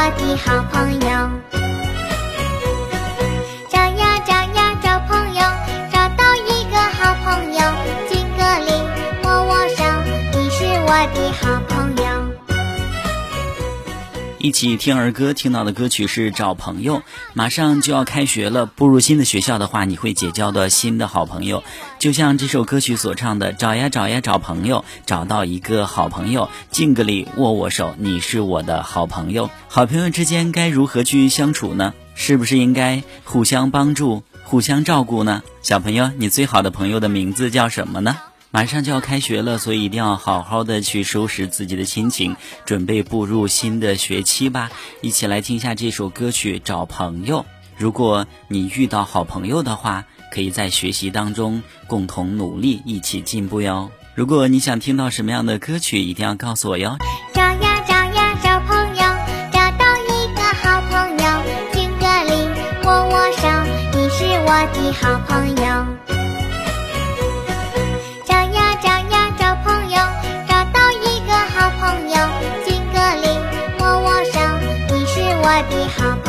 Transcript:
我的好朋友。找呀找呀找朋友，找到一个好朋友，敬个礼，握握手，你是我的好朋友。一起听儿歌，听到的歌曲是《找朋友》。马上就要开学了，步入新的学校的话，你会结交的新的好朋友，就像这首歌曲所唱的，找呀找呀找朋友，找到一个好朋友，敬个礼，握握手，你是我的好朋友。好朋友之间该如何去相处呢？是不是应该互相帮助，互相照顾呢？小朋友，你最好的朋友的名字叫什么呢？马上就要开学了，所以一定要好好的去收拾自己的心情，准备步入新的学期吧。一起来听一下这首歌曲《找朋友》。如果你遇到好朋友的话，可以在学习当中共同努力，一起进步哟。如果你想听到什么样的歌曲，一定要告诉我哟。找呀找呀找朋友，找到一个好朋友，敬个礼，握握手，你是我的好朋友。我的好朋友。